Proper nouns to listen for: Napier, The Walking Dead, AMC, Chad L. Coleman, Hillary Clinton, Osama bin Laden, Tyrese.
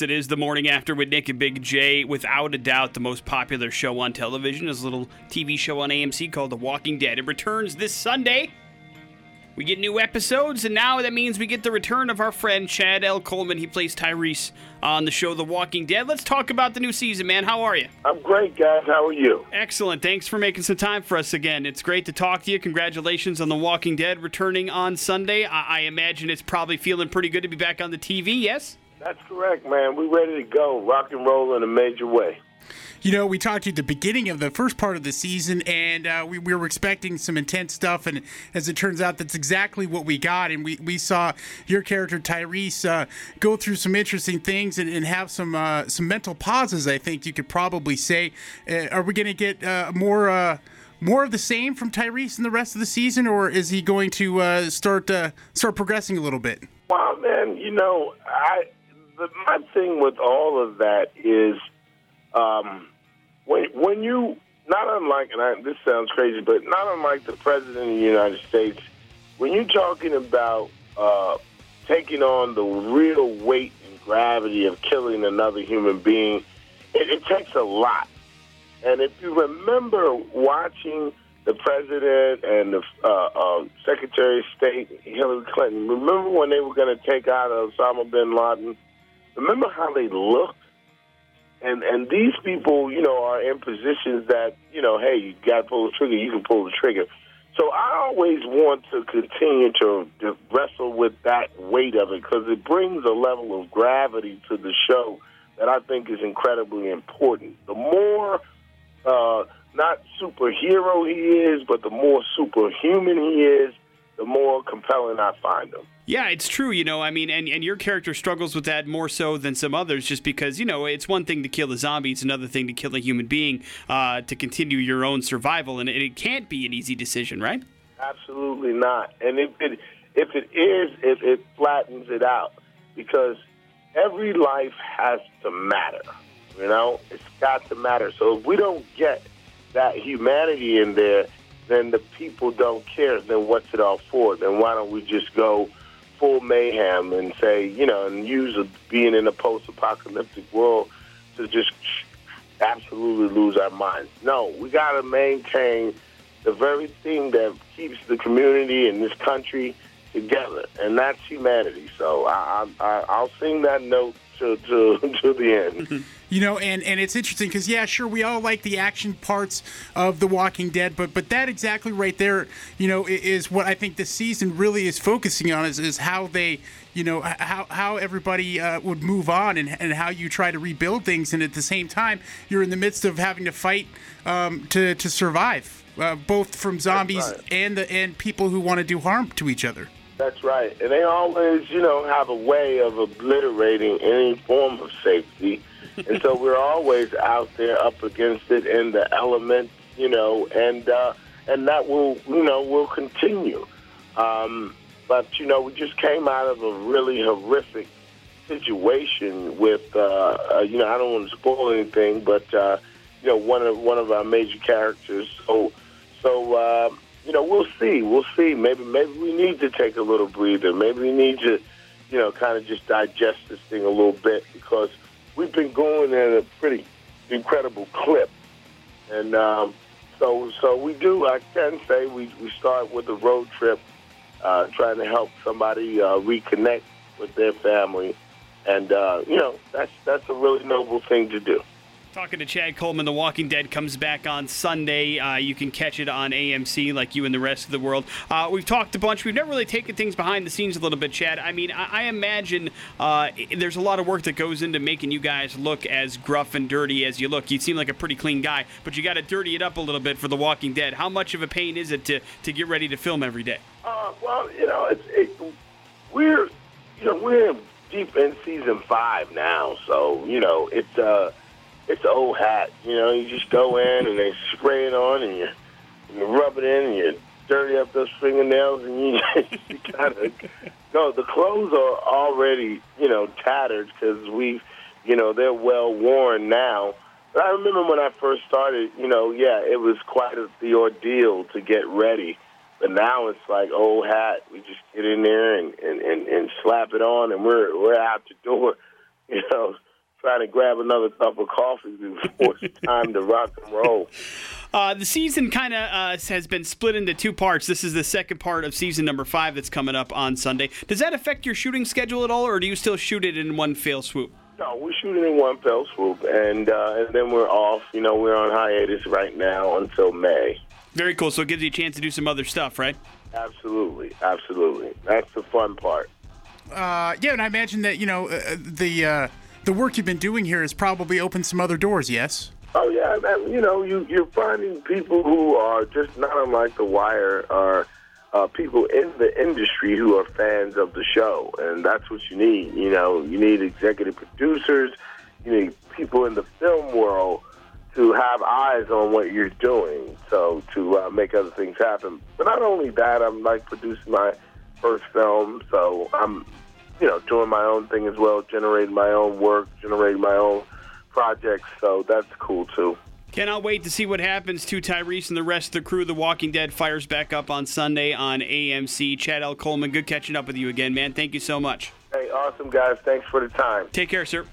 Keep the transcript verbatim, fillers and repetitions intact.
It is The Morning After with Nick and Big J. Without a doubt, the most popular show on television is a little T V show on A M C called The Walking Dead. It returns this Sunday. We get new episodes, and now that means we get the return of our friend Chad L. Coleman. He plays Tyrese on the show The Walking Dead. Let's talk about the new season, man. How are you? I'm great, guys. How are you? Excellent. Thanks for making some time for us again. It's great to talk to you. Congratulations on The Walking Dead returning on Sunday. I, I imagine it's probably feeling pretty good to be back on the T V, yes? That's correct, man. We're ready to go. Rock and roll in a major way. You know, we talked to you at the beginning of the first part of the season, and uh, we, we were expecting some intense stuff, and as it turns out, that's exactly what we got. And we, we saw your character, Tyrese, uh, go through some interesting things and, and have some uh, some mental pauses, I think you could probably say. Uh, are we going to get uh, more uh, more of the same from Tyrese in the rest of the season, or is he going to uh, start, uh, start progressing a little bit? Well, man, you know, I... But my thing with all of that is um, when when you, not unlike, and I, this sounds crazy, but not unlike the President of the United States, when you're talking about uh, taking on the real weight and gravity of killing another human being, it, it takes a lot. And if you remember watching the President and the uh, uh, Secretary of State, Hillary Clinton, remember when they were going to take out Osama bin Laden? Remember how they look? And and these people, you know, are in positions that, you know, hey, you got to pull the trigger, you can pull the trigger. So I always want to continue to, to wrestle with that weight of it because it brings a level of gravity to the show that I think is incredibly important. The more, uh, not superhero he is, but the more superhuman he is, the more compelling I find them. Yeah, it's true, you know, I mean, and, and your character struggles with that more so than some others just because, you know, it's one thing to kill a zombie, it's another thing to kill a human being uh, to continue your own survival, and it can't be an easy decision, right? Absolutely not. And if it, if it is, if it flattens it out because every life has to matter, you know? It's got to matter. So if we don't get that humanity in there, then the people don't care, then what's it all for? Then why don't we just go full mayhem and say, you know, and use a, being in a post-apocalyptic world to just absolutely lose our minds? No, we got to maintain the very thing that keeps the community and this country together, and that's humanity. So I, I, I'll sing that note to, to, to the end. You know, and, and it's interesting because, yeah, sure, we all like the action parts of The Walking Dead, but but that exactly right there, you know, is what I think this season really is focusing on is, is how they, you know, how how everybody uh, would move on and, and how you try to rebuild things. And at the same time, you're in the midst of having to fight um, to, to survive, uh, both from zombies right. and the and people who want to do harm to each other. That's right. And they always, you know, have a way of obliterating any form of safety. And so we're always out there up against it in the element, you know, and uh, and that will, you know, will continue. Um, but, you know, we just came out of a really horrific situation with, uh, uh, you know, I don't want to spoil anything, but, uh, you know, one of one of our major characters. So, so uh, you know, we'll see. We'll see. Maybe, maybe we need to take a little breather. Maybe we need to, you know, kind of just digest this thing a little bit because we've been going at a pretty incredible clip. And um, so so we do, I can say, we, we start with a road trip, uh, trying to help somebody uh, reconnect with their family. And, uh, you know, that's that's a really noble thing to do. Talking to Chad Coleman, The Walking Dead comes back on Sunday. Uh, you can catch it on A M C like you and the rest of the world. Uh, we've talked a bunch. We've never really taken things behind the scenes a little bit, Chad. I mean, I, I imagine uh, there's a lot of work that goes into making you guys look as gruff and dirty as you look. You seem like a pretty clean guy, but you got to dirty it up a little bit for The Walking Dead. How much of a pain is it to, to get ready to film every day? Uh, well, you know, it's, it, we're you know we're deep in season five now, so you know it's. Uh, It's old hat, you know. You just go in and they spray it on, and you, and you rub it in, and you dirty up those fingernails, and you, you gotta go. The clothes are already, you know, tattered because we, you know, they're well worn now. But I remember when I first started, you know, yeah, it was quite a, the ordeal to get ready. But now it's like old hat. We just get in there and and, and, and slap it on, and we're we're out the door, you know. trying to grab another cup of coffee before it's time to rock and roll. Uh, the season kind of uh, has been split into two parts. This is the second part of season number five that's coming up on Sunday. Does that affect your shooting schedule at all, or do you still shoot it in one fell swoop? No, we're shooting in one fell swoop, and, uh, and then we're off. You know, we're on hiatus right now until May. Very cool. So it gives you a chance to do some other stuff, right? Absolutely. Absolutely. That's the fun part. Uh, yeah, and I imagine that, you know, uh, the uh, the work you've been doing here has probably opened some other doors, yes? Oh, yeah. Man, you know, you, you're finding people who are just not unlike The Wire are uh, people in the industry who are fans of the show, and that's what you need. You know, you need executive producers, you need people in the film world to have eyes on what you're doing, so to uh, make other things happen. But not only that, I'm, like, producing my first film, so I'm, you know, doing my own thing as well, generating my own work, generating my own projects, so that's cool, too. Cannot wait to see what happens to Tyrese and the rest of the crew. The Walking Dead fires back up on Sunday on A M C. Chad L. Coleman, good catching up with you again, man. Thank you so much. Hey, awesome, guys. Thanks for the time. Take care, sir.